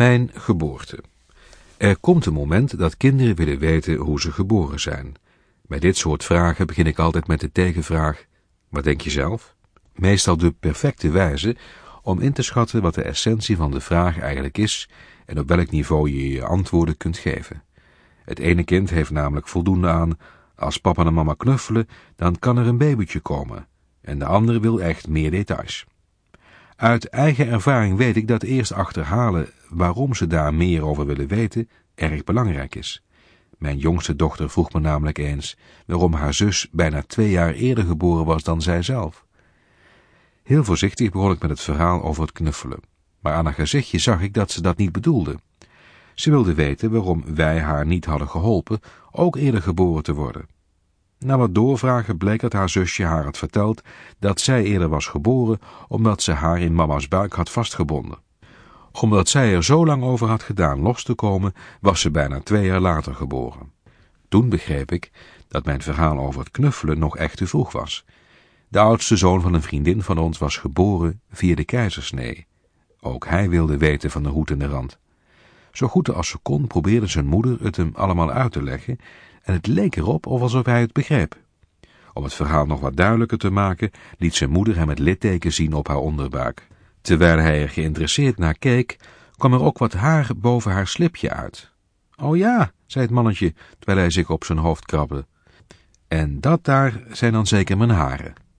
Mijn geboorte. Er komt een moment dat kinderen willen weten hoe ze geboren zijn. Bij dit soort vragen begin ik altijd met de tegenvraag, wat denk je zelf? Meestal de perfecte wijze om in te schatten wat de essentie van de vraag eigenlijk is en op welk niveau je je antwoorden kunt geven. Het ene kind heeft namelijk voldoende aan, als papa en mama knuffelen, dan kan er een babytje komen. En de ander wil echt meer details. Uit eigen ervaring weet ik dat eerst achterhalen waarom ze daar meer over willen weten erg belangrijk is. Mijn jongste dochter vroeg me namelijk eens waarom haar zus bijna 2 jaar eerder geboren was dan zijzelf. Heel voorzichtig begon ik met het verhaal over het knuffelen, maar aan haar gezichtje zag ik dat ze dat niet bedoelde. Ze wilde weten waarom wij haar niet hadden geholpen ook eerder geboren te worden. Na wat doorvragen bleek dat haar zusje haar had verteld dat zij eerder was geboren omdat ze haar in mama's buik had vastgebonden. Omdat zij er zo lang over had gedaan los te komen, was ze bijna 2 jaar later geboren. Toen begreep ik dat mijn verhaal over het knuffelen nog echt te vroeg was. De oudste zoon van een vriendin van ons was geboren via de keizersnee. Ook hij wilde weten van de hoed en de rand. Zo goed als ze kon probeerde zijn moeder het hem allemaal uit te leggen en het leek erop of alsof hij het begreep. Om het verhaal nog wat duidelijker te maken liet zijn moeder hem het litteken zien op haar onderbuik. Terwijl hij er geïnteresseerd naar keek, kwam er ook wat haar boven haar slipje uit. "O ja," zei het mannetje, terwijl hij zich op zijn hoofd krabde. "En dat daar zijn dan zeker mijn haren."